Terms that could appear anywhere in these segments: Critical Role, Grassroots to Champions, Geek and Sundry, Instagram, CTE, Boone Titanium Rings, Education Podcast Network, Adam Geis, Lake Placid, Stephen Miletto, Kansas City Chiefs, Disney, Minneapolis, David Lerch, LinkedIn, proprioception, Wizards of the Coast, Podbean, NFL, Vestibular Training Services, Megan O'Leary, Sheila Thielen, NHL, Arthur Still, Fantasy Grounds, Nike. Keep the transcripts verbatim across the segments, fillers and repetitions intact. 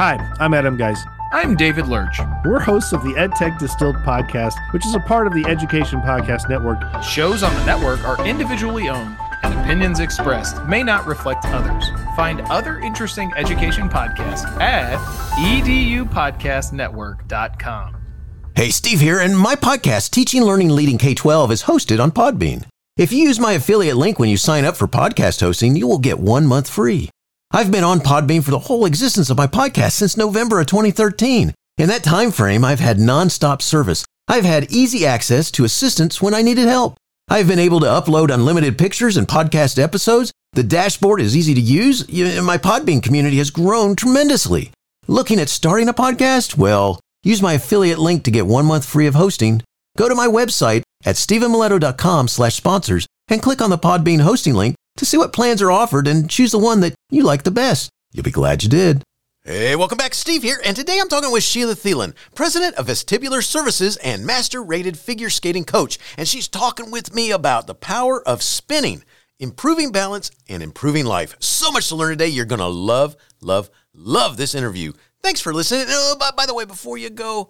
Hi, I'm Adam Geis. I'm David Lerch. We're hosts of the EdTech Distilled Podcast, which is a part of the Education Podcast Network. Shows on the network are individually owned, and opinions expressed may not reflect others. Find other interesting education podcasts at edu podcast network dot com. Hey, Steve here, and my podcast, Teaching, Learning, Leading K twelve, is hosted on Podbean. If you use my affiliate link when you sign up for podcast hosting, you will get one month free. I've been on Podbean for the whole existence of my podcast since November of twenty thirteen. In that time frame, I've had nonstop service. I've had easy access to assistance when I needed help. I've been able to upload unlimited pictures and podcast episodes. The dashboard is easy to use. My Podbean community has grown tremendously. Looking at starting a podcast? Well, use my affiliate link to get one month free of hosting. Go to my website at stephen miletto dot com slash sponsors and click on the Podbean hosting link to see what plans are offered and choose the one that you like the best. You'll be glad you did. Hey, welcome back. Steve here, and today I'm talking with Sheila Thielen, president of Vestibular Services and master-rated figure skating coach, and she's talking with me about the power of spinning, improving balance, and improving life. So much to learn today. You're going to love, love, love this interview. Thanks for listening. Oh, by, by the way, before you go,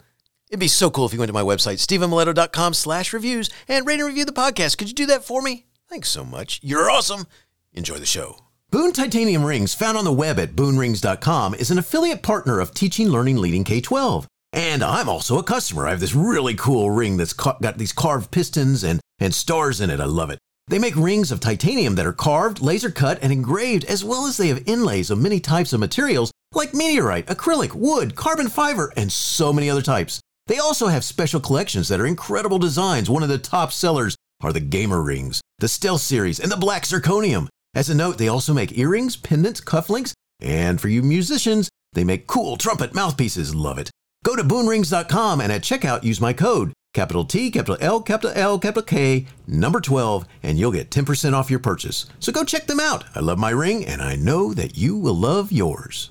it'd be so cool if you went to my website, stephen miletto dot com slash reviews, and rate and review the podcast. Could you do that for me? Thanks so much. You're awesome. Enjoy the show. Boone Titanium Rings, found on the web at boon rings dot com, is an affiliate partner of Teaching, Learning, Leading K twelve. And I'm also a customer. I have this really cool ring that's ca- got these carved pistons and, and stars in it. I love it. They make rings of titanium that are carved, laser cut, and engraved, as well as they have inlays of many types of materials like meteorite, acrylic, wood, carbon fiber, and so many other types. They also have special collections that are incredible designs. One of the top sellers are the Gamer Rings, the Stealth Series, and the Black Zirconium. As a note, they also make earrings, pendants, cufflinks, and for you musicians, they make cool trumpet mouthpieces. Love it. Go to boon rings dot com and at checkout, use my code, capital T, capital L, capital L, capital K, number twelve, and you'll get ten percent off your purchase. So go check them out. I love my ring, and I know that you will love yours.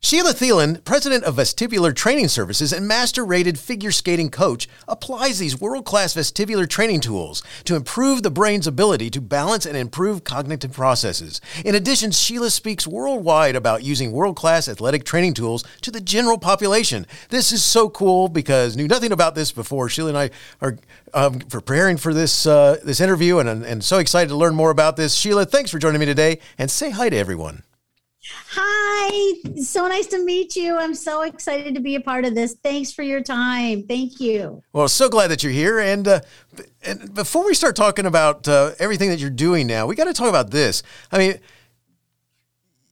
Sheila Thielen, president of Vestibular Training Services and master-rated figure skating coach, applies these world-class vestibular training tools to improve the brain's ability to balance and improve cognitive processes. In addition, Sheila speaks worldwide about using world-class athletic training tools to the general population. This is so cool because I knew nothing about this before. Sheila and I are um, preparing for this uh, this interview and, and so excited to learn more about this. Sheila, thanks for joining me today, and say hi to everyone. Hi, so nice to meet you. I'm so excited to be a part of this. Thanks for your time. Thank you. Well, so glad that you're here. And uh, and before we start talking about uh, everything that you're doing now, we got to talk about this. I mean,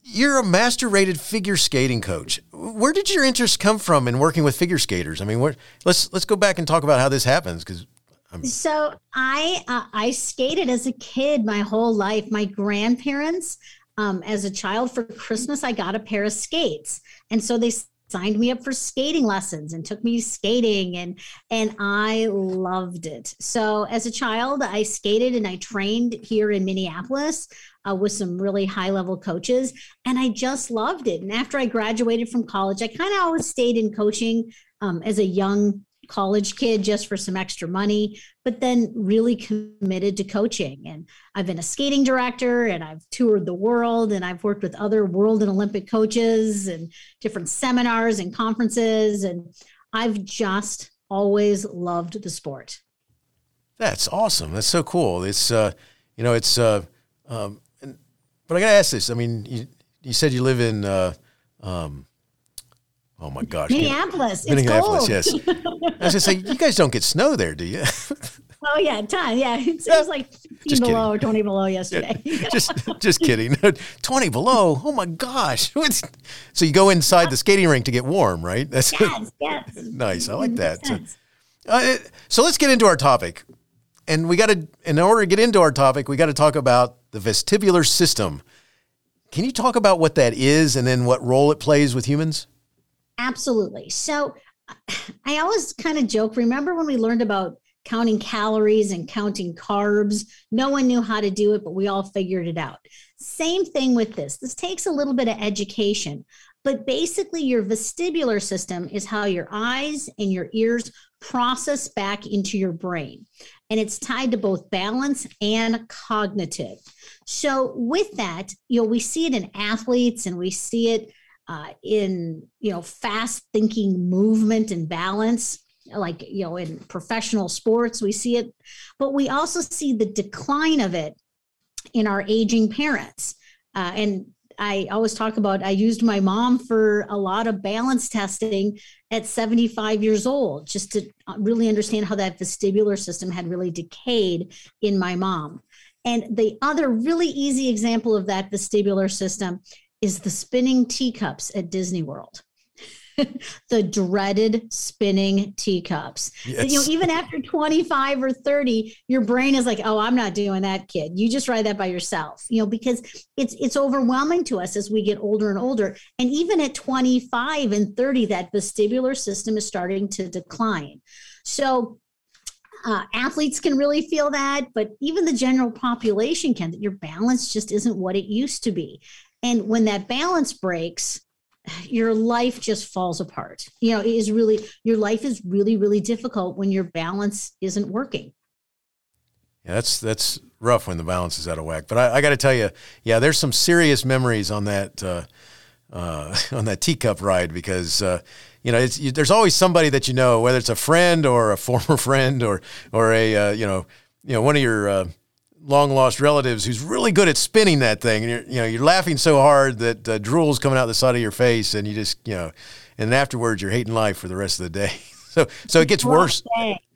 you're a master-rated figure skating coach. Where did your interest come from in working with figure skaters? I mean, where, let's let's go back and talk about how this happens, because so I uh, I skated as a kid my whole life. My grandparents. Um, as a child for Christmas, I got a pair of skates. And so they signed me up for skating lessons and took me skating, and, and I loved it. So as a child, I skated and I trained here in Minneapolis uh, with some really high level coaches, and I just loved it. And after I graduated from college, I kind of always stayed in coaching um, as a young college kid just for some extra money, but then really committed to coaching. And I've been a skating director, and I've toured the world, and I've worked with other world and Olympic coaches and different seminars and conferences. And I've just always loved the sport. That's awesome. That's so cool. It's, uh, you know, it's, uh, um, and, but I gotta ask this. I mean, you, you said you live in, uh, um, oh my gosh. Minneapolis. Minneapolis, it's cold. Yes. I was just saying, you guys don't get snow there, do you? Oh yeah, ton. Yeah. It was like fifteen below or twenty below yesterday. Yeah. just just kidding. twenty below. Oh my gosh. So you go inside the skating rink to get warm, right? That's yes, yes. Nice. I like that. So, uh, so let's get into our topic. And we got to, in order to get into our topic, we got to talk about the vestibular system. Can you talk about what that is and then what role it plays with humans? Absolutely. So I always kind of joke, remember when we learned about counting calories and counting carbs? No one knew how to do it, but we all figured it out. Same thing with this. This takes a little bit of education, but basically your vestibular system is how your eyes and your ears process back into your brain. And it's tied to both balance and cognitive. So with that, you know, we see it in athletes and we see it uh, in, you know, fast thinking movement and balance, like, you know, in professional sports, we see it, but we also see the decline of it in our aging parents. Uh, and I always talk about, I used my mom for a lot of balance testing at seventy-five years old, just to really understand how that vestibular system had really decayed in my mom. And the other really easy example of that vestibular system is the spinning teacups at Disney World. The dreaded spinning teacups. Yes. You know, even after twenty-five or thirty, your brain is like, oh, I'm not doing that, kid. You just ride that by yourself, you know, because it's it's overwhelming to us as we get older and older. And even at twenty-five and thirty, that vestibular system is starting to decline. So uh, athletes can really feel that, but even the general population can, that your balance just isn't what it used to be. And when that balance breaks, your life just falls apart. You know, it is really, your life is really, really difficult when your balance isn't working. Yeah, that's, that's rough when the balance is out of whack, but I, I got to tell you, yeah, there's some serious memories on that, uh, uh, on that teacup ride, because, uh, you know, it's, you, there's always somebody that, you know, whether it's a friend or a former friend or, or a, uh, you know, you know, one of your, uh, long lost relatives who's really good at spinning that thing. And you're, you know, you're laughing so hard that uh, drool's coming out the side of your face, and you just, you know, and afterwards you're hating life for the rest of the day. So, so it gets worse.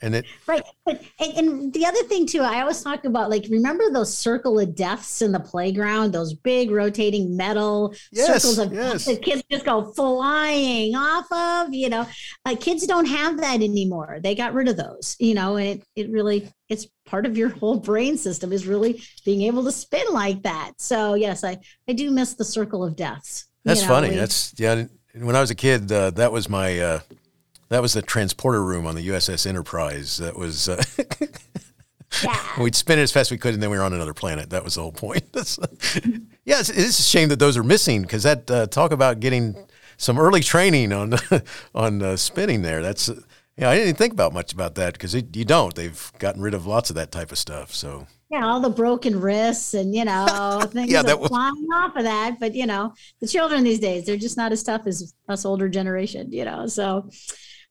And it, right. But, and, and the other thing too, I always talk about, like, remember those circle of deaths in the playground, those big rotating metal yes, circles of yes. death that kids just go flying off of, you know, like, kids don't have that anymore. They got rid of those, you know, and it, it really, it's part of your whole brain system is really being able to spin like that. So yes, I, I do miss the circle of deaths. That's you know, funny. We, That's yeah. When I was a kid, uh, that was my, uh, that was the transporter room on the U S S Enterprise. That was, uh, yeah. We'd spin it as fast as we could, and then we were on another planet. That was the whole point. yeah, it's, it's a shame that those are missing, because that uh, talk about getting some early training on on uh, spinning there. That's, uh, you know, I didn't think about much about that, because you don't. They've gotten rid of lots of that type of stuff. So yeah, all the broken wrists and, you know, things yeah, that was... flying off of that. But, you know, the children these days, they're just not as tough as us older generation, you know, so...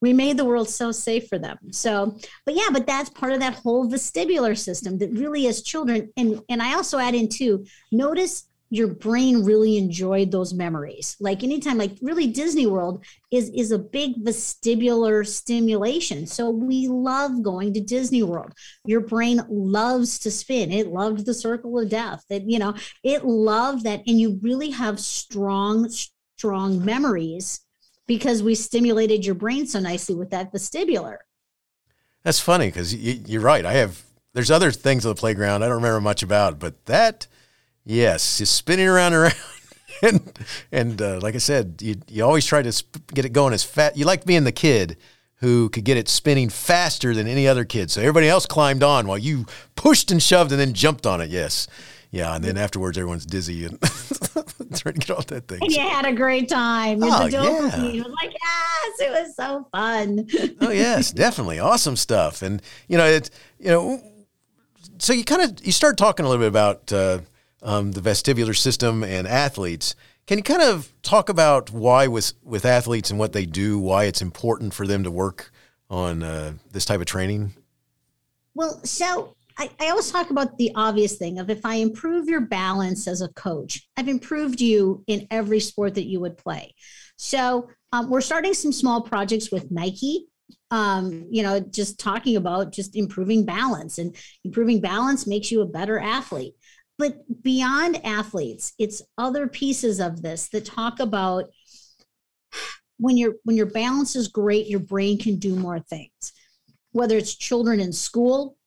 We made the world so safe for them. So, but yeah, but that's part of that whole vestibular system that really as children. And, and I also add in too, notice your brain really enjoyed those memories. Like anytime, like really Disney World is, is a big vestibular stimulation. So we love going to Disney World. Your brain loves to spin. It loved the circle of death that, you know, it loved that. And you really have strong, strong memories because we stimulated your brain so nicely with that vestibular. That's funny, because you, you're right. I have, there's other things on the playground I don't remember much about, but that, yes, is spinning around and around. and and uh, like I said, you you always try to sp- get it going as fast. You liked being the kid who could get it spinning faster than any other kid. So everybody else climbed on while you pushed and shoved and then jumped on it. Yes. Yeah, and then afterwards, everyone's dizzy and trying to get off that thing. And you had a great time. Oh, yeah. It was like, yes, it was so fun. Oh, yes, definitely. Awesome stuff. And, you know, it's, you know, so you kind of, you start talking a little bit about uh, um, the vestibular system and athletes. Can you kind of talk about why with, with athletes and what they do, why it's important for them to work on uh, this type of training? Well, so... I, I always talk about the obvious thing of, if I improve your balance as a coach, I've improved you in every sport that you would play. So um, we're starting some small projects with Nike, um, you know, just talking about just improving balance, and improving balance makes you a better athlete. But beyond athletes, it's other pieces of this that talk about when your when your balance is great, your brain can do more things, whether it's children in school.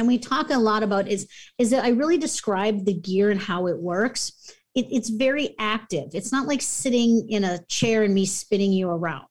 And we talk a lot about is, is that I really describe the gear and how it works. It, it's very active. It's not like sitting in a chair and me spinning you around.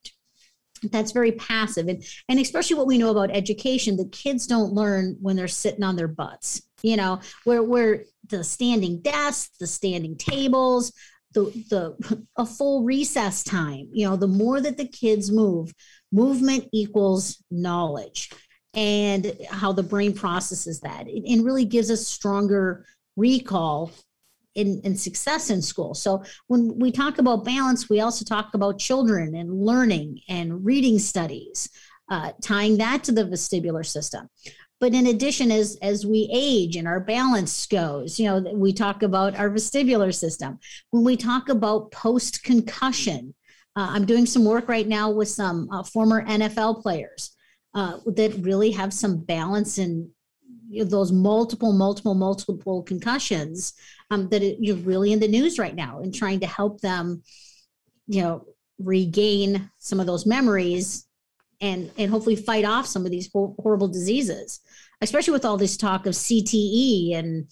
That's very passive. And, and especially what we know about education, the kids don't learn when they're sitting on their butts, you know, where we're the standing desks, the standing tables, the, the a full recess time. You know, the more that the kids move, movement equals knowledge, and how the brain processes that. It, it really gives us stronger recall in, in success in school. So when we talk about balance, we also talk about children and learning and reading studies, uh, tying that to the vestibular system. But in addition, as, as we age and our balance goes, you know, we talk about our vestibular system. When we talk about post-concussion, uh, I'm doing some work right now with some uh, former N F L players uh, that really have some balance in you know, those multiple, multiple, multiple concussions um, that it, you're really in the news right now, and trying to help them, you know, regain some of those memories and and hopefully fight off some of these horrible diseases, especially with all this talk of C T E and,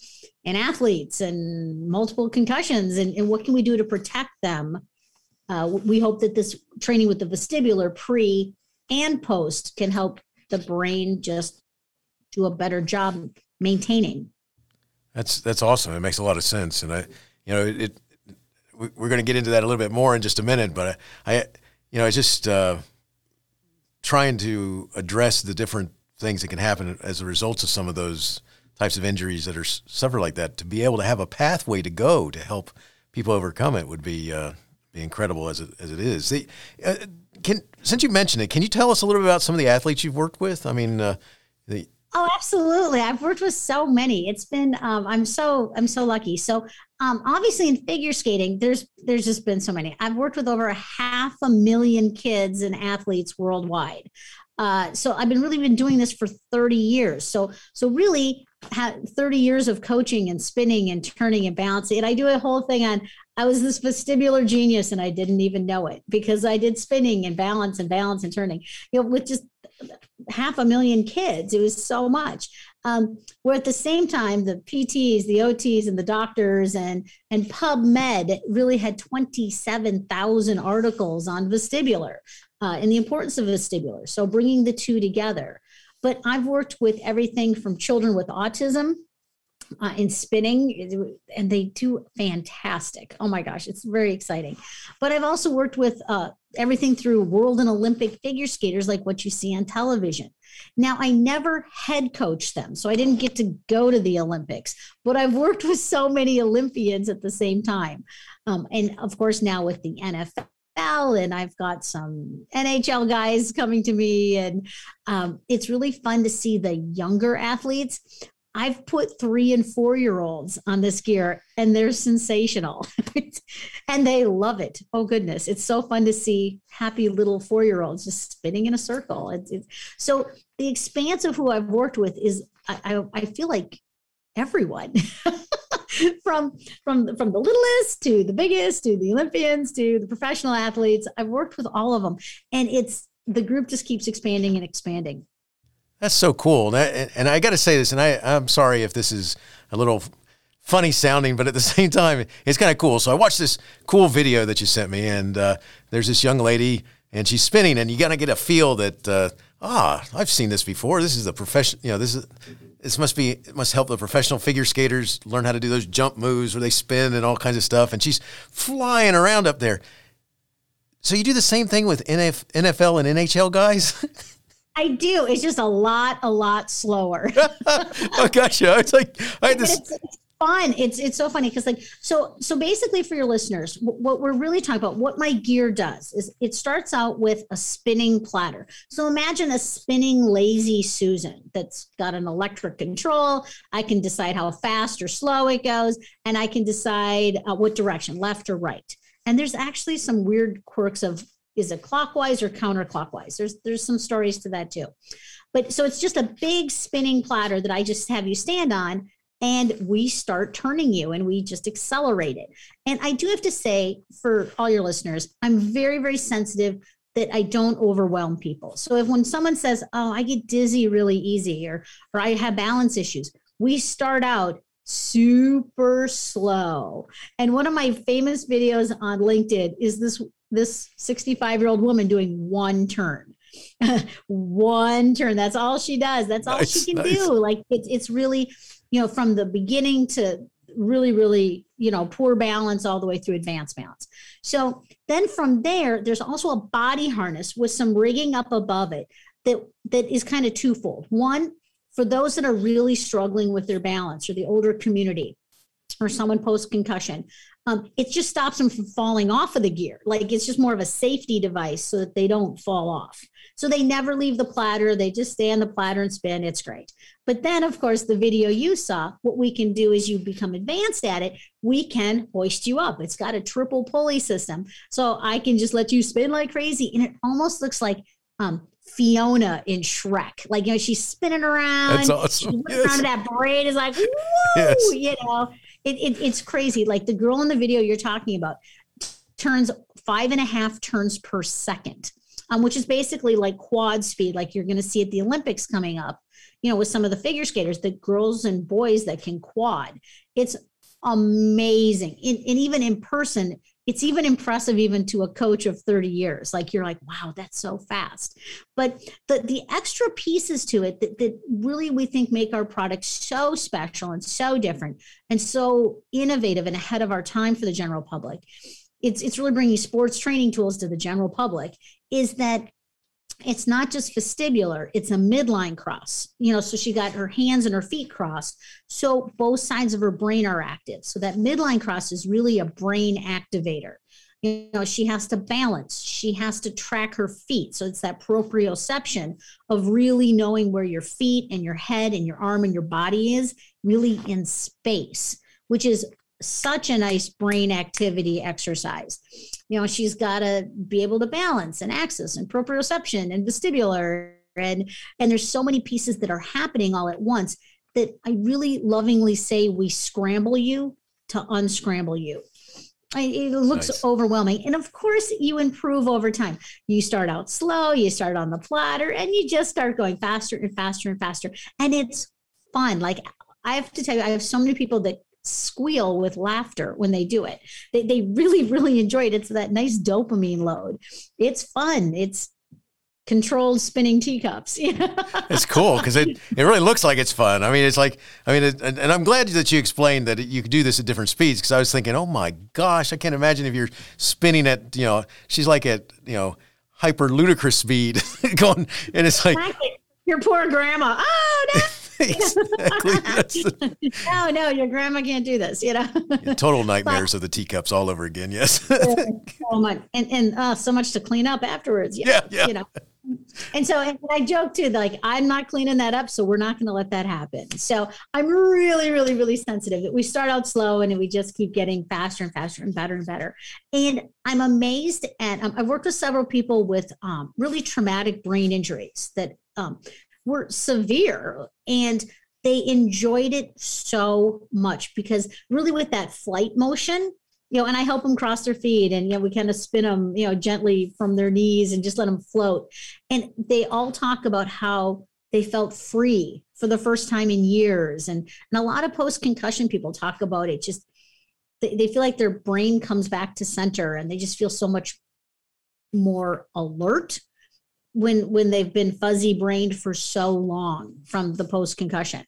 and athletes and multiple concussions, and, and what can we do to protect them? Uh, we hope that this training with the vestibular pre and post can help the brain just do a better job maintaining. That's, that's awesome. It makes a lot of sense. And I, you know, it, it we're going to get into that a little bit more in just a minute, but I, I you know, it's just, uh, trying to address the different things that can happen as a result of some of those types of injuries that are suffered like that, to be able to have a pathway to go to help people overcome it would be, uh, be incredible as it, as it is. The, uh, can, since you mentioned it, can you tell us a little bit about some of the athletes you've worked with? I mean, uh, the, Oh, absolutely. I've worked with so many. It's been, um, I'm so, I'm so lucky. So um, obviously in figure skating, there's, there's just been so many. I've worked with over a half a million kids and athletes worldwide. Uh, so I've been really been doing this for thirty years. So, so really had thirty years of coaching and spinning and turning and balancing. And I do a whole thing on, I was this vestibular genius and I didn't even know it, because I did spinning and balance and balance and turning, you know, with just half a million kids. It was so much. Um, where at the same time, the P Ts, the O Ts, and the doctors, and, and PubMed really had twenty-seven thousand articles on vestibular uh, and the importance of vestibular. So bringing the two together. But I've worked with everything from children with autism uh, and spinning, and they do fantastic. Oh my gosh, it's very exciting. But I've also worked with uh, everything through world and Olympic figure skaters, like what you see on television. Now, I never head coached them, so I didn't get to go to the Olympics, but I've worked with so many Olympians at the same time. Um, and of course, now with the N F L, and I've got some N H L guys coming to me, and um, it's really fun to see the younger athletes. I've put three and four-year-olds on this gear, and they're sensational, and they love it. Oh, goodness. It's so fun to see happy little four-year-olds just spinning in a circle. It's, it's, so the expanse of who I've worked with is, I, I, I feel like everyone, from, from, from the littlest to the biggest, to the Olympians, to the professional athletes. I've worked with all of them, and it's, the group just keeps expanding and expanding. That's so cool. That, and I got to say this, and I, I'm sorry if this is a little funny sounding, but at the same time, it's kind of cool. So I watched this cool video that you sent me, and uh, there's this young lady, and she's spinning, and you got to get a feel that, uh, ah, I've seen this before. This is a profession, you know, this is, this must be, it must help the professional figure skaters learn how to do those jump moves where they spin and all kinds of stuff. And she's flying around up there. So you do the same thing with N F L and N H L guys? I do. It's just a lot, a lot slower. Oh, gotcha. It's like, I had this. It's, it's fun. It's, it's so funny. Cause like, so, so basically for your listeners, w- what we're really talking about, what my gear does is it starts out with a spinning platter. So imagine a spinning lazy Susan that's got an electric control. I can decide how fast or slow it goes, and I can decide uh, what direction, left or right. And there's actually some weird quirks of, is it clockwise or counterclockwise? There's there's some stories to that too. But so it's just a big spinning platter that I just have you stand on, and we start turning you, and we just accelerate it. And I do have to say, for all your listeners, I'm very, very sensitive that I don't overwhelm people. So if when someone says, oh, I get dizzy really easy, or, or I have balance issues, we start out super slow. And one of my famous videos on LinkedIn is this this sixty-five-year-old woman doing one turn. One turn. That's all she does. That's all nice, she can nice. do. Like it's it's really, you know, from the beginning to really, really, you know, poor balance all the way through advanced balance. So then from there, there's also a body harness with some rigging up above it that that is kind of twofold. One, for those that are really struggling with their balance or the older community or someone post-concussion, um, it just stops them from falling off of the gear. Like it's just more of a safety device so that they don't fall off. So they never leave the platter. They just stay on the platter and spin. It's great. But then, of course, the video you saw, what we can do is you become advanced at it. We can hoist you up. It's got a triple pulley system. So I can just let you spin like crazy. And it almost looks like um, Fiona in Shrek. Like, you know, she's spinning around. That's awesome. She looks yes. around at that braid is like, woo, yes. you know. It, it, it's crazy. Like the girl in the video you're talking about turns five and a half turns per second, um, which is basically like quad speed, like you're going to see at the Olympics coming up, you know, with some of the figure skaters, the girls and boys that can quad. It's amazing. And, and even in person, it's even impressive even to a coach of thirty years. Like you're like, wow, that's so fast. But the, the extra pieces to it that, that really we think make our product so special and so different and so innovative and ahead of our time for the general public, it's it's really bringing sports training tools to the general public, is that it's not just vestibular, it's a midline cross, you know, so she got her hands and her feet crossed. So both sides of her brain are active. So that midline cross is really a brain activator. You know, she has to balance, she has to track her feet. So it's that proprioception of really knowing where your feet and your head and your arm and your body is really in space, which is such a nice brain activity exercise. You know, she's got to be able to balance and axis and proprioception and vestibular. And, and there's so many pieces that are happening all at once that I really lovingly say we scramble you to unscramble you. It looks nice. Overwhelming. And of course, you improve over time. You start out slow, you start on the platter, and you just start going faster and faster and faster. And it's fun. Like I have to tell you, I have so many people that squeal with laughter when they do it. They they really, really enjoy it. It's that nice dopamine load. It's fun. It's controlled spinning teacups. It's cool because it, it really looks like it's fun. I mean, it's like, I mean, it, and I'm glad that you explained that you could do this at different speeds because I was thinking, oh my gosh, I can't imagine if you're spinning at, you know, she's like at, you know, hyper ludicrous speed going, and it's like, your poor grandma. Oh, no. Exactly. The... No, no, your grandma can't do this, you know. Yeah, total nightmares but, of the teacups all over again. Yes. So much, and and uh, so much to clean up afterwards. You yeah, know, yeah. You know, and so and I joke too, like I'm not cleaning that up, so we're not going to let that happen. So I'm really, really, really sensitive that we start out slow and we just keep getting faster and faster and better and better. And I'm amazed at. Um, I've worked with several people with um, really traumatic brain injuries that. Um, were severe, and they enjoyed it so much because really with that flight motion, you know, and I help them cross their feet and, you know, we kind of spin them, you know, gently from their knees and just let them float. And they all talk about how they felt free for the first time in years. And, and a lot of post-concussion people talk about it. Just, they, they feel like their brain comes back to center and they just feel so much more alert when when they've been fuzzy brained for so long from the post-concussion.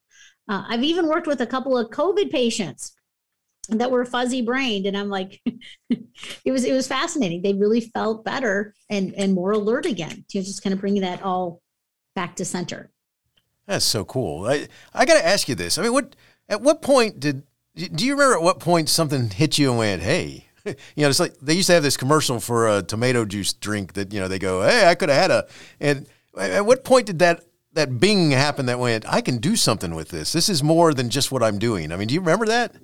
Uh, I've even worked with a couple of COVID patients that were fuzzy brained. And I'm like, it was, it was fascinating. They really felt better and, and more alert again. You're just kind of bringing that all back to center. That's so cool. I, I got to ask you this. I mean, what, at what point did, do you remember at what point something hit you and went, hey, you know, it's like they used to have this commercial for a tomato juice drink that, you know, they go, hey, I could have had a, and at what point did that, that bing happen that went, I can do something with this. This is more than just what I'm doing. I mean, do you remember that?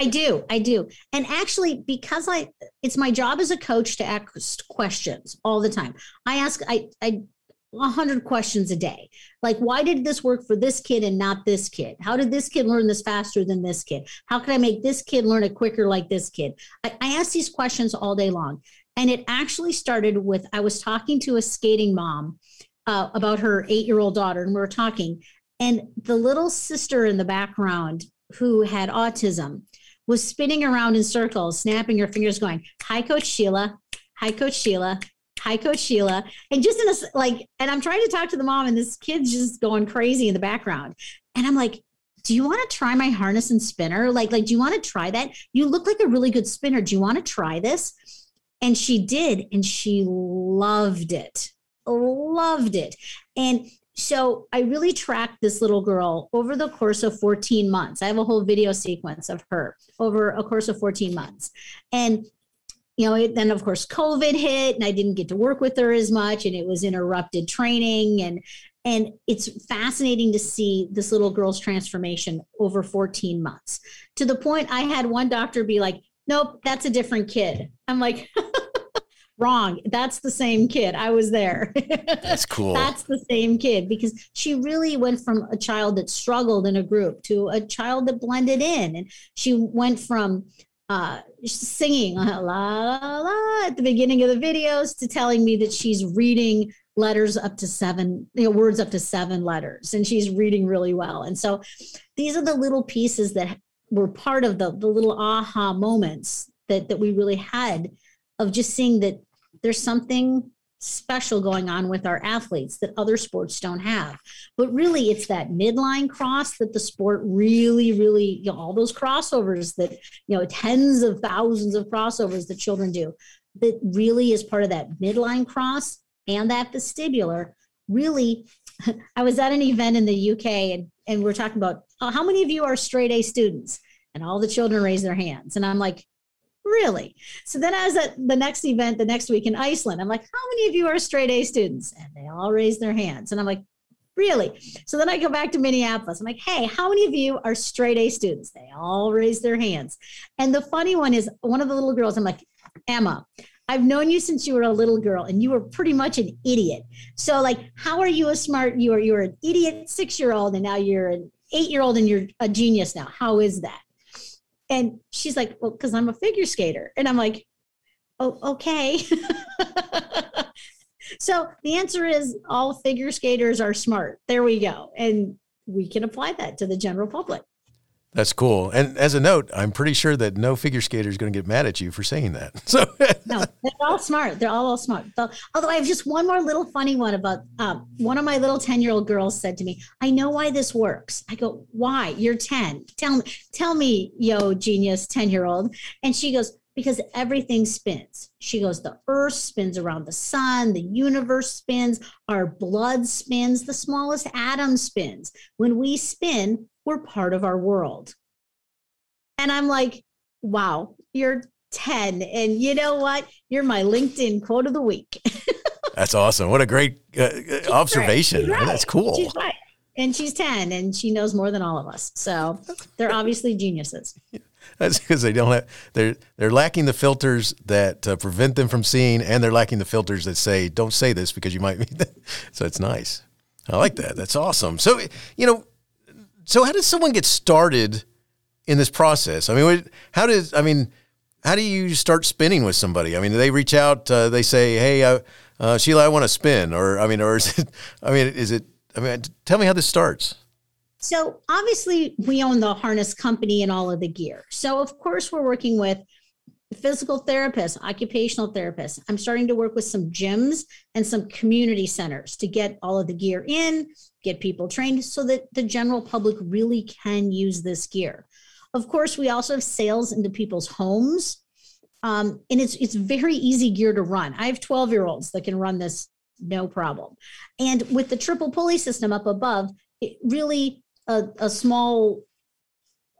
I do. I do. And actually, because I, it's my job as a coach to ask questions all the time. I ask, I, I, a hundred questions a day. Like, why did this work for this kid and not this kid? How did this kid learn this faster than this kid? How can I make this kid learn it quicker like this kid? I, I ask these questions all day long. And it actually started with, I was talking to a skating mom uh, about her eight-year-old daughter, and we were talking, and the little sister in the background who had autism was spinning around in circles, snapping her fingers going, hi, Coach Sheila. hi, Coach Sheila. Hi, Coach Sheila. And just in a, like, and I'm trying to talk to the mom and this kid's just going crazy in the background. And I'm like, do you want to try my harness and spinner? Like, like, do you want to try that? You look like a really good spinner. Do you want to try this? And she did. And she loved it, loved it. And so I really tracked this little girl over the course of fourteen months. I have a whole video sequence of her over a course of fourteen months. And, you know, it, then of course COVID hit and I didn't get to work with her as much and it was interrupted training. And, and it's fascinating to see this little girl's transformation over fourteen months to the point I had one doctor be like, nope, that's a different kid. I'm like, wrong. That's the same kid. I was there. That's cool. That's the same kid, because she really went from a child that struggled in a group to a child that blended in. And she went from uh, singing la, la, la at the beginning of the videos to telling me that she's reading letters up to seven, you know, words up to seven letters, and she's reading really well. And so these are the little pieces that were part of the, the little aha moments that, that we really had of just seeing that there's something special going on with our athletes that other sports don't have. But really, it's that midline cross that the sport really, really, you know, all those crossovers that, you know, tens of thousands of crossovers that children do, that really is part of that midline cross and that vestibular. Really, I was at an event in the U K and, and we're talking about, oh, how many of you are straight A students? And all the children raise their hands. And I'm like, really? So then I was at the next event the next week in Iceland. I'm like, how many of you are straight A students? And they all raise their hands. And I'm like, really? So then I go back to Minneapolis. I'm like, hey, how many of you are straight A students? They all raise their hands. And the funny one is one of the little girls, I'm like, Emma, I've known you since you were a little girl and you were pretty much an idiot. So like, how are you a smart, you are, you're an idiot six-year-old and now you're an eight-year-old and you're a genius now. How is that? And she's like, well, because I'm a figure skater. And I'm like, oh, okay. So the answer is all figure skaters are smart. There we go. And we can apply that to the general public. That's cool. And as a note, I'm pretty sure that no figure skater is going to get mad at you for saying that. So no, they're all smart. They're all, all smart. Although I have just one more little funny one about um, one of my little ten-year-old girls said to me, I know why this works. I go, why? You're ten. Tell me, tell me, yo, genius ten-year-old. And she goes, because everything spins. She goes, the earth spins around the sun, the universe spins, our blood spins, the smallest atom spins. When we spin, we're part of our world. And I'm like, wow, you're ten. And you know what? You're my LinkedIn quote of the week. That's awesome. What a great uh, observation. She's right. She's right. That's cool. She's right. And she's ten and she knows more than all of us. So they're obviously geniuses. Yeah. That's because they don't have, they're, they're lacking the filters that uh, prevent them from seeing, and they're lacking the filters that say, don't say this because you might mean that. So it's nice. I like that. That's awesome. So, you know, So how does someone get started in this process? I mean, how does, I mean, how do you start spinning with somebody? I mean, do they reach out, uh, they say, hey, uh, uh, Sheila, I want to spin, or, I mean, or is it, I mean, is it, I mean, tell me how this starts. So obviously we own the harness company and all of the gear. So of course we're working with physical therapists, occupational therapists. I'm starting to work with some gyms and some community centers to get all of the gear in, get people trained so that the general public really can use this gear. Of course, we also have sales into people's homes. Um, and it's it's very easy gear to run. I have twelve-year-olds that can run this, no problem. And with the triple pulley system up above, it really a, a small,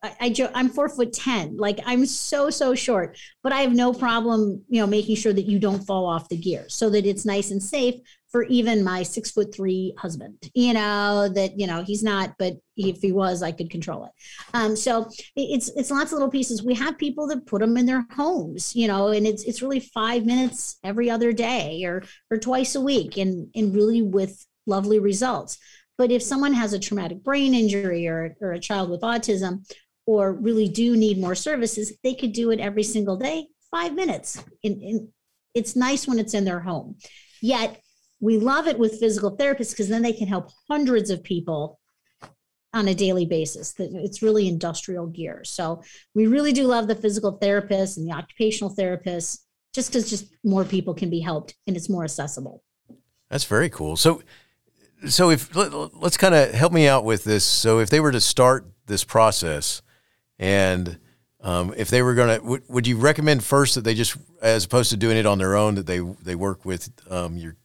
I, I jo- I'm four foot ten. Like I'm so, so short, but I have no problem, you know, making sure that you don't fall off the gear so that it's nice and safe for even my six foot three husband, you know, that, you know, he's not, but if he was, I could control it. Um, so it's, it's lots of little pieces. We have people that put them in their homes, you know, and it's, it's really five minutes every other day or, or twice a week and, and really with lovely results. But if someone has a traumatic brain injury or, or a child with autism or really do need more services, they could do it every single day, five minutes. And, and it's nice when it's in their home. Yet, we love it with physical therapists because then they can help hundreds of people on a daily basis. It's really industrial gear. So we really do love the physical therapists and the occupational therapists just because just more people can be helped and it's more accessible. That's very cool. So, so if let, let's kind of help me out with this. So if they were to start this process and um, if they were going to, w- would you recommend first that they just, as opposed to doing it on their own, that they, they work with um, your,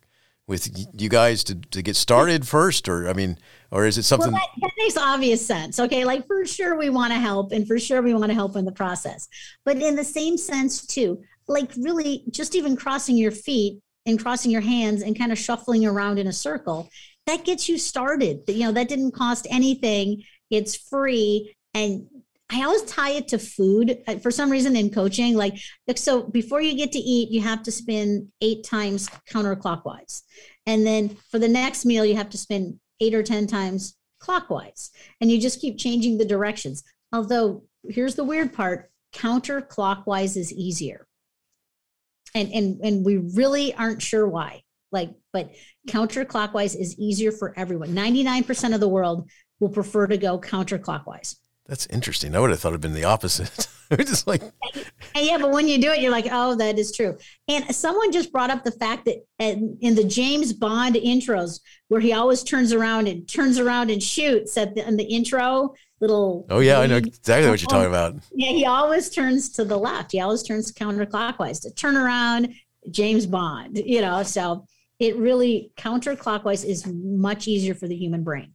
with you guys to, to get started first? Or, I mean, or is it something? Well, that, that makes obvious sense. Okay. Like for sure we want to help and for sure we want to help in the process, but in the same sense too, like really just even crossing your feet and crossing your hands and kind of shuffling around in a circle, that gets you started. You know, that didn't cost anything. It's free. And I always tie it to food for some reason in coaching. Like, so before you get to eat, you have to spin eight times counterclockwise. And then for the next meal, you have to spin eight or ten times clockwise. And you just keep changing the directions. Although here's the weird part, counterclockwise is easier. And, and, and we really aren't sure why, like, but counterclockwise is easier for everyone. ninety-nine percent of the world will prefer to go counterclockwise. That's interesting. I would have thought it'd been the opposite. Just like, and yeah, but when you do it, you're like, oh, that is true. And someone just brought up the fact that in the James Bond intros, where he always turns around and turns around and shoots at the, in the intro little. Oh yeah, thing. I know exactly what you're talking about. Yeah, he always turns to the left. He always turns counterclockwise to turn around, James Bond. You know, so it really counterclockwise is much easier for the human brain.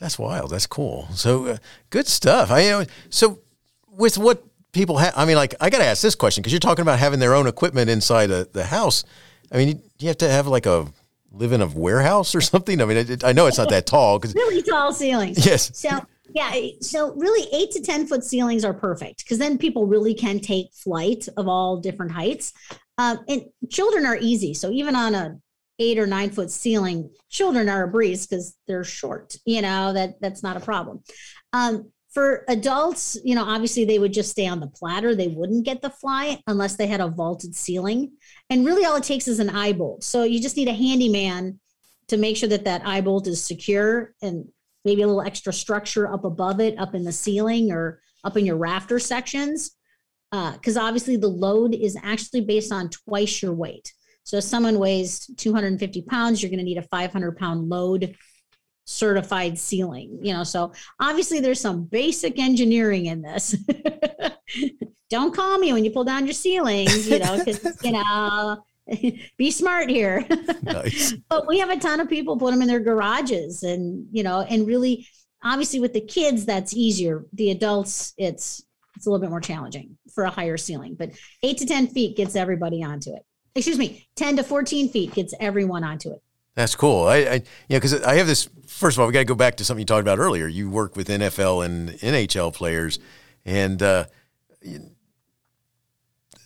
That's wild. That's cool. So uh, good stuff. I, you know, so with what people have, I mean, like, I got to ask this question because you're talking about having their own equipment inside a, the house. I mean, you, you have to have like a live in a warehouse or something. I mean, it, I know it's not that tall. Cause, really tall ceilings. Yes. So yeah. So really eight to ten foot ceilings are perfect because then people really can take flight of all different heights. Um, and children are easy. So even on a eight or nine foot ceiling, children are a breeze because they're short, you know, that that's not a problem. Um, for adults, you know, obviously they would just stay on the platter. They wouldn't get the fly unless they had a vaulted ceiling. And really all it takes is an eye bolt. So you just need a handyman to make sure that that eye bolt is secure and maybe a little extra structure up above it, up in the ceiling or up in your rafter sections. Uh, cause obviously the load is actually based on twice your weight. So if someone weighs two hundred fifty pounds, you're going to need a five hundred pound load certified ceiling, you know? So obviously there's some basic engineering in this. Don't call me when you pull down your ceilings, you know, because, you know, be smart here. Nice. But we have a ton of people put them in their garages and, you know, and really obviously with the kids, that's easier. The adults, it's, it's a little bit more challenging for a higher ceiling, but eight to ten feet gets everybody onto it. Excuse me, ten to fourteen feet gets everyone onto it. That's cool. I, I you know, cause I have this, first of all, we got to go back to something you talked about earlier. You work with N F L and N H L players and, uh,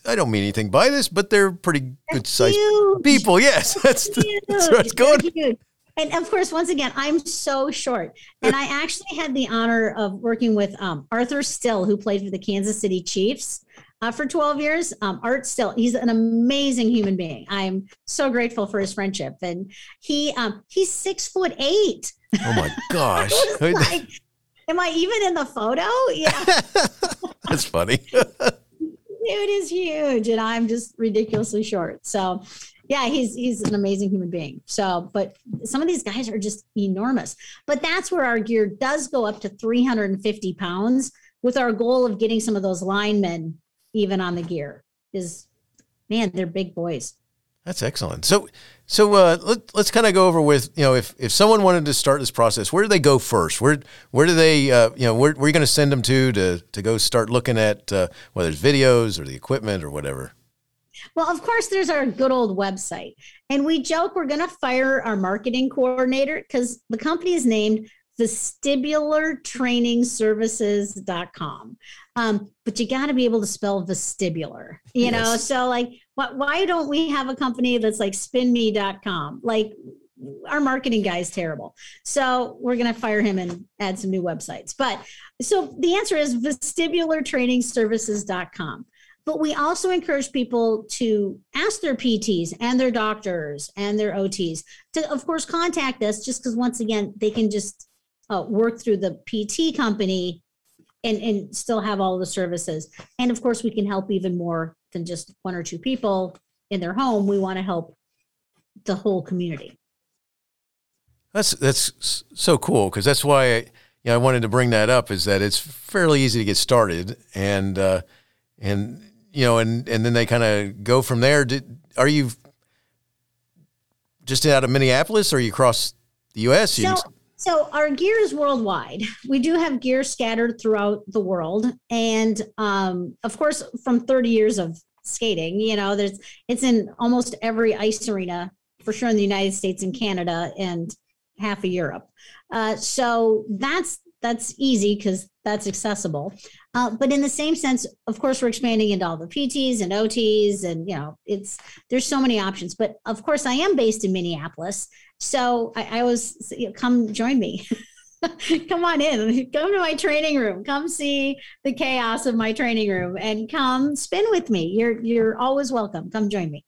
I don't mean anything by this, but they're pretty good sized people. Yes. That's, the, that's where it's going. And of course, once again, I'm so short. And I actually had the honor of working with um, Arthur Still, who played for the Kansas City Chiefs uh, for twelve years. Um, Art Still, he's an amazing human being. I'm so grateful for his friendship. And he um, he's six foot eight. Oh my gosh. I like, am I even in the photo? Yeah. That's funny. Dude is huge and I'm just ridiculously short. So yeah, he's he's an amazing human being. So, but some of these guys are just enormous. But that's where our gear does go up to three hundred fifty pounds with our goal of getting some of those linemen even on the gear is, man, they're big boys. That's excellent. So, so uh, let, let's kind of go over with, you know, if, if someone wanted to start this process, where do they go first? Where where do they, uh, you know, where, where are you going to send them to to to go start looking at uh, whether it's videos or the equipment or whatever? Well, of course, there's our good old website. And we joke we're going to fire our marketing coordinator because the company is named vestibular training services dot com. Um, but you got to be able to spell vestibular, you yes. know? So like, what, why don't we have a company that's like spin me dot com? Like our marketing guy is terrible. So we're going to fire him and add some new websites. But so the answer is vestibular training services dot com. But we also encourage people to ask their P Ts and their doctors and their O Ts to, of course, contact us just because, once again, they can just uh, work through the P T company and, and still have all the services. And, of course, we can help even more than just one or two people in their home. We want to help the whole community. That's that's so cool, because that's why I, you know, I wanted to bring that up, is that it's fairly easy to get started, and uh, and you know, and, and then they kind of go from there. Did, are you just out of Minneapolis, or are you across the U S? So, so our gear is worldwide. We do have gear scattered throughout the world, and um, of course, from thirty years of skating, you know, there's it's in almost every ice arena, for sure, in the United States and Canada, and half of Europe. Uh, so that's that's easy because that's accessible. Uh, but in the same sense, of course, we're expanding into all the P Ts and O Ts, and you know, it's there's so many options. But of course, I am based in Minneapolis, so I, I always you know, come join me. Come on in, come to my training room, come see the chaos of my training room, and come spin with me. You're you're always welcome. Come join me.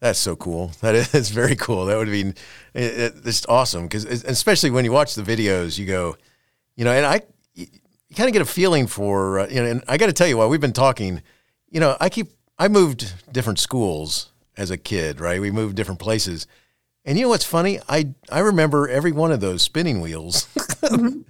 That's so cool. That is that's very cool. That would be just awesome, because especially when you watch the videos, you go, you know, and I you kind of get a feeling for, uh, you know, and I got to tell you, while we've been talking, you know, I keep, I moved different schools as a kid, right? We moved different places. And you know what's funny? I, I remember every one of those spinning wheels. Mm-hmm.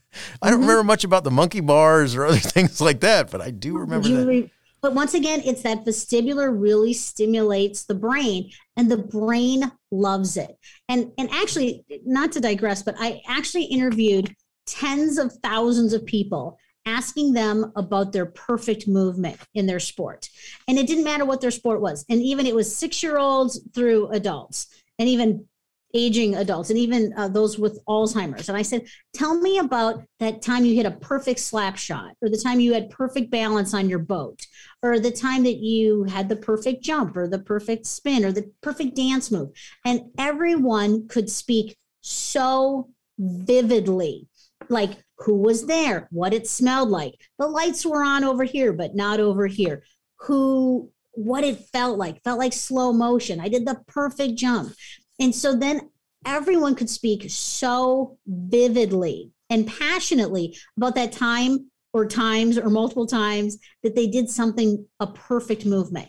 I don't mm-hmm. remember much about the monkey bars or other things like that, but I do remember you that. Re- But once again, it's that vestibular really stimulates the brain, and the brain loves it. And and actually, not to digress, but I actually interviewed tens of thousands of people, asking them about their perfect movement in their sport. And it didn't matter what their sport was. And even it was six-year-olds through adults, and even aging adults, and even uh, those with Alzheimer's. And I said, tell me about that time you hit a perfect slap shot, or the time you had perfect balance on your boat, or the time that you had the perfect jump, or the perfect spin, or the perfect dance move. And everyone could speak so vividly, like who was there, what it smelled like, the lights were on over here, but not over here, who, what it felt like, felt like slow motion. I did the perfect jump. And so then everyone could speak so vividly and passionately about that time or times or multiple times that they did something, a perfect movement.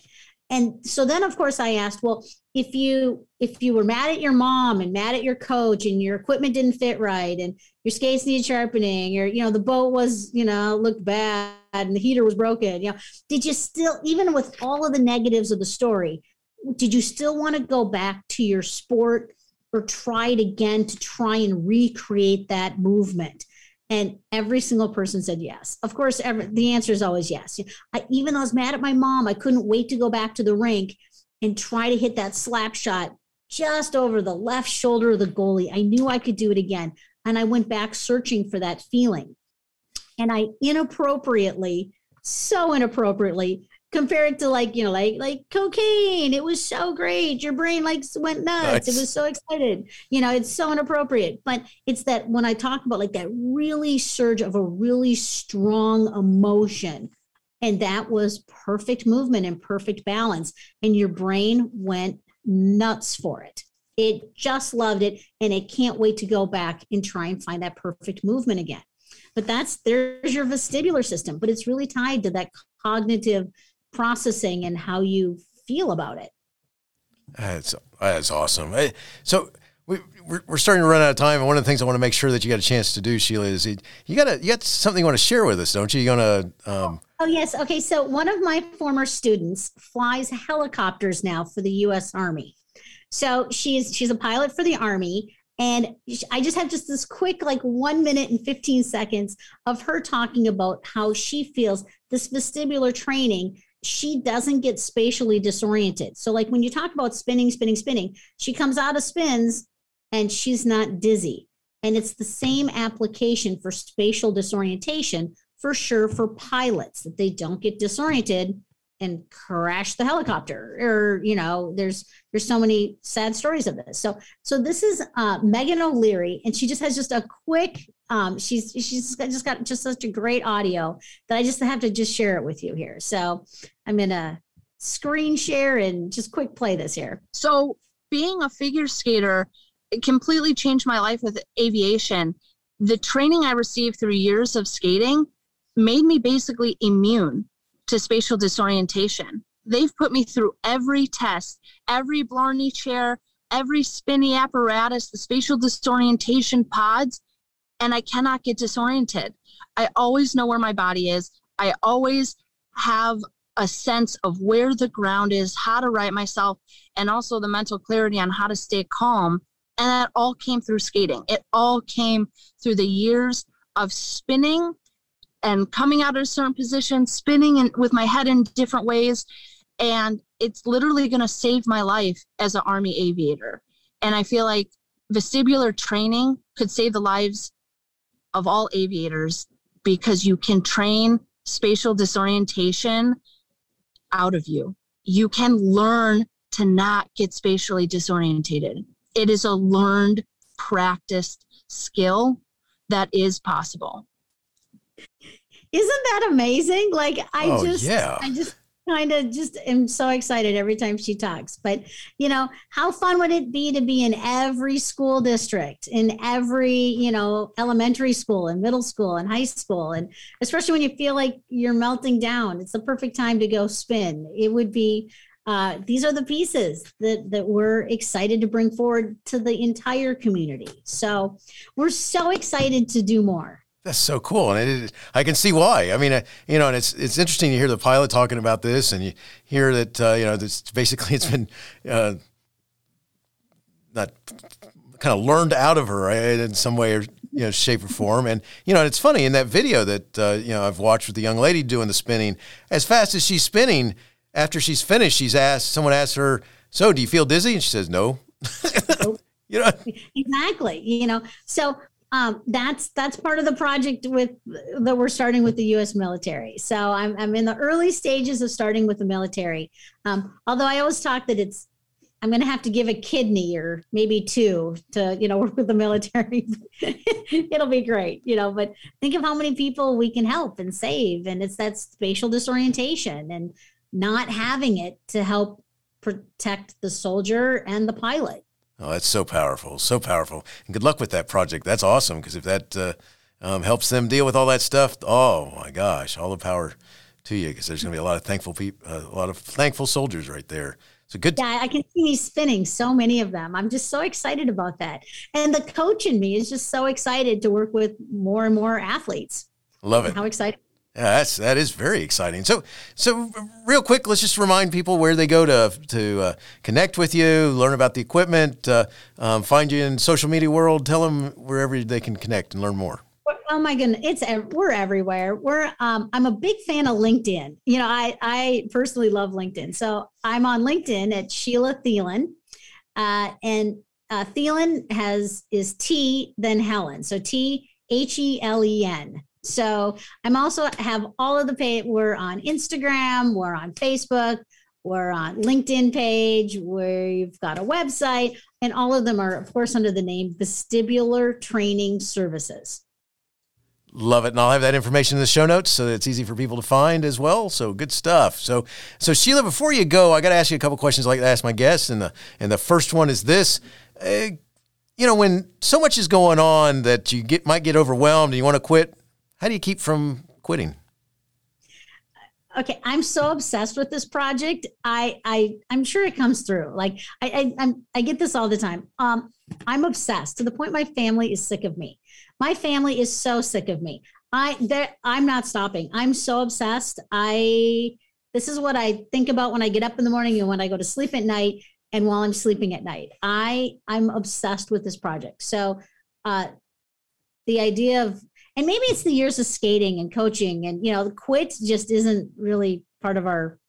And so then, of course, I asked, well, if you if you were mad at your mom and mad at your coach, and your equipment didn't fit right, and your skates needed sharpening, or, you know, the boat was, you know, looked bad, and the heater was broken, you know, did you still, even with all of the negatives of the story, did you still want to go back to your sport or try it again to try and recreate that movement? And every single person said yes. Of course, every, the answer is always yes. I, even though I was mad at my mom, I couldn't wait to go back to the rink and try to hit that slap shot just over the left shoulder of the goalie. I knew I could do it again. And I went back searching for that feeling. And I inappropriately, so inappropriately, compared to like, you know, like, like cocaine. It was so great. Your brain like went nuts. Nice. It was so excited. You know, it's so inappropriate, but it's that when I talk about like that really surge of a really strong emotion, and that was perfect movement and perfect balance. And your brain went nuts for it. It just loved it. And it can't wait to go back and try and find that perfect movement again. But that's, there's your vestibular system, but it's really tied to that cognitive processing and how you feel about it. That's that's awesome. So we we're, we're starting to run out of time, and one of the things I want to make sure that you got a chance to do, Sheila, is you got to you got something you want to share with us, don't you? You gonna? Um... Oh yes. Okay. So one of my former students flies helicopters now for the U S Army. So she's she's a pilot for the Army, and I just have just this quick like one minute and fifteen seconds of her talking about how she feels this vestibular training. She doesn't get spatially disoriented. So like when you talk about spinning, spinning, spinning, she comes out of spins and she's not dizzy. And it's the same application for spatial disorientation, for sure, for pilots, that they don't get disoriented and crash the helicopter, or, you know, there's, there's so many sad stories of this. So, so this is uh, Megan O'Leary, and she just has just a quick, um, she's, she's just got just such a great audio that I just have to just share it with you here. So I'm going to screen share and just quick play this here. So being a figure skater, it completely changed my life with aviation. The training I received through years of skating made me basically immune to spatial disorientation. They've put me through every test, every Blarney chair, every spinny apparatus, the spatial disorientation pods, and I cannot get disoriented. I always know where my body is. I always have a sense of where the ground is, how to right myself, and also the mental clarity on how to stay calm. And that all came through skating. It all came through the years of spinning and coming out of a certain position, spinning and with my head in different ways. And it's literally going to save my life as an Army aviator. And I feel like vestibular training could save the lives of all aviators, because you can train spatial disorientation out of you. You can learn to not get spatially disorientated. It is a learned, practiced skill that is possible. Isn't that amazing? Like I oh, just, yeah. I just kind of just am so excited every time she talks. But you know, how fun would it be to be in every school district, in every, you know, elementary school and middle school and high school, and especially when you feel like you're melting down, it's the perfect time to go spin. It would be. Uh, these are the pieces that, that we're excited to bring forward to the entire community. So we're so excited to do more. That's so cool. And it, I can see why. I mean, I, you know, and it's it's interesting to hear the pilot talking about this, and you hear that, uh, you know, this, basically it's been uh, not kind of learned out of her, right, in some way or you know, shape or form. And, you know, and it's funny in that video that, uh, you know, I've watched with the young lady doing the spinning, as fast as she's spinning, after she's finished, she's asked, someone asks her, so do you feel dizzy? And she says, no. You know? Exactly. You know, so um, that's, that's part of the project with that we're starting with the U S military. So I'm, I'm in the early stages of starting with the military. Um, although I always talk that it's, I'm going to have to give a kidney or maybe two to, you know, work with the military. It'll be great, you know, but think of how many people we can help and save. And it's that spatial disorientation and not having it to help protect the soldier and the pilot. Oh, that's so powerful. So powerful. And good luck with that project. That's awesome. Because if that uh, um, helps them deal with all that stuff, oh my gosh, all the power to you. Because there's going to be a lot of thankful people, uh, a lot of thankful soldiers right there. So good. Yeah, I can see me spinning so many of them. I'm just so excited about that. And the coach in me is just so excited to work with more and more athletes. Love it. How excited. Yeah, that's, that is very exciting. So, so real quick, let's just remind people where they go to, to uh, connect with you, learn about the equipment, uh, um, find you in social media world, tell them wherever they can connect and learn more. Oh my goodness. It's, we're everywhere. We're, um, I'm a big fan of LinkedIn. You know, I, I personally love LinkedIn. So I'm on LinkedIn at Sheila Thielen, uh, and, uh, Thielen has is T then Helen. So T H E L E N. So I'm also have all of the page. We're on Instagram, we're on Facebook, we're on LinkedIn page, where you've got a website, and all of them are, of course, under the name Vestibular Training Services. Love it. And I'll have that information in the show notes so that it's easy for people to find as well. So good stuff. So, so Sheila, before you go, I got to ask you a couple questions I like to ask my guests. And the, and the first one is this, uh, you know, when so much is going on that you get, might get overwhelmed and you want to quit, how do you keep from quitting? Okay. I'm so obsessed with this project. I, I, I'm sure it comes through. Like I, I, I'm, I get this all the time. Um, I'm obsessed to the point my family is sick of me. My family is so sick of me. I, that I'm not stopping. I'm so obsessed. I, this is what I think about when I get up in the morning and when I go to sleep at night and while I'm sleeping at night. I, I'm obsessed with this project. So, uh, the idea of, and maybe it's the years of skating and coaching and, you know, quit just isn't really part of our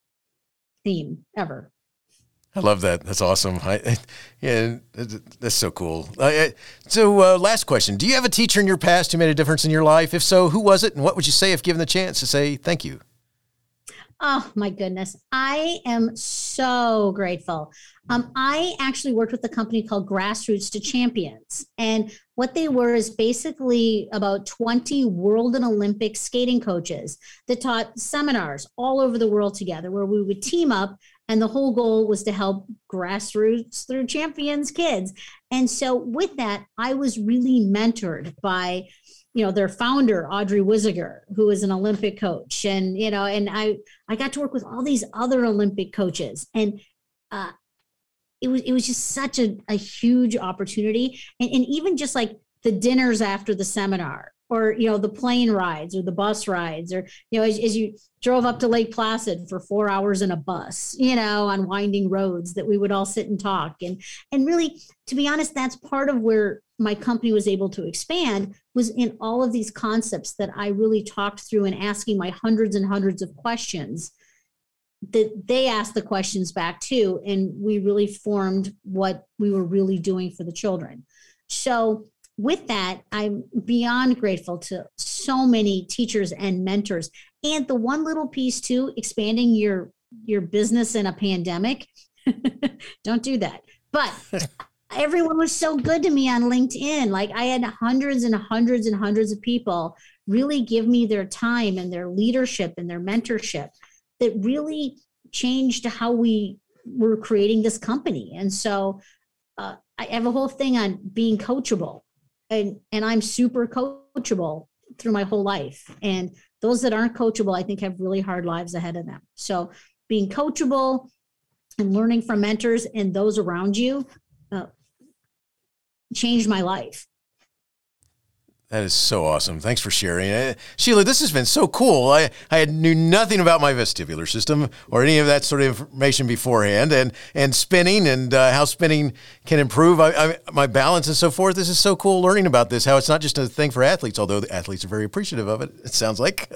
theme ever. I love that. That's awesome. I, yeah, that's so cool. I, so uh, last question. Do you have a teacher in your past who made a difference in your life? If so, who was it? And what would you say if given the chance to say thank you? Oh, my goodness. I am so grateful. Um, I actually worked with a company called Grassroots to Champions. And what they were is basically about twenty world and Olympic skating coaches that taught seminars all over the world together, where we would team up. And the whole goal was to help grassroots through champions kids. And so with that, I was really mentored by, you know, their founder, Audrey Wisiger, who is an Olympic coach. And, you know, and I, I got to work with all these other Olympic coaches, and uh, it was, it was just such a, a huge opportunity. And, and even just like the dinners after the seminar, or, you know, the plane rides or the bus rides, or, you know, as, as you drove up to Lake Placid for four hours in a bus, you know, on winding roads, that we would all sit and talk. And, and really, to be honest, that's part of where my company was able to expand, was in all of these concepts that I really talked through, and asking my hundreds and hundreds of questions that they asked the questions back to. And we really formed what we were really doing for the children. So with that, I'm beyond grateful to so many teachers and mentors. And the one little piece too, expanding your, your business in a pandemic, don't do that. But everyone was so good to me on LinkedIn. Like, I had hundreds and hundreds and hundreds of people really give me their time and their leadership and their mentorship that really changed how we were creating this company. And so uh, I have a whole thing on being coachable. And and I'm super coachable through my whole life. And those that aren't coachable, I think, have really hard lives ahead of them. So being coachable and learning from mentors and those around you uh, changed my life. That is so awesome. Thanks for sharing. Uh, Sheila, this has been so cool. I, I knew nothing about my vestibular system or any of that sort of information beforehand, and, and spinning and uh, how spinning can improve I, I, my balance and so forth. This is so cool learning about this, how it's not just a thing for athletes, although the athletes are very appreciative of it, it sounds like.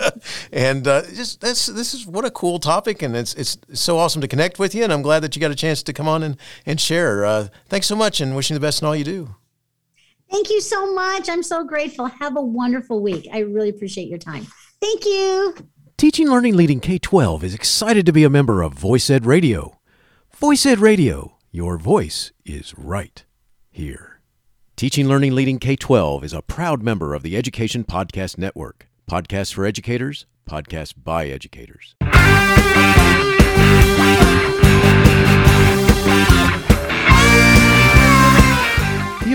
and uh, just that's, this is what a cool topic, and it's, it's so awesome to connect with you, and I'm glad that you got a chance to come on and, and share. Uh, thanks so much, and wishing you the best in all you do. Thank you so much. I'm so grateful. Have a wonderful week. I really appreciate your time. Thank you. Teaching Learning Leading K twelve is excited to be a member of Voice Ed Radio. Voice Ed Radio, your voice is right here. Teaching Learning Leading K twelve is a proud member of the Education Podcast Network. Podcasts for educators, podcasts by educators. The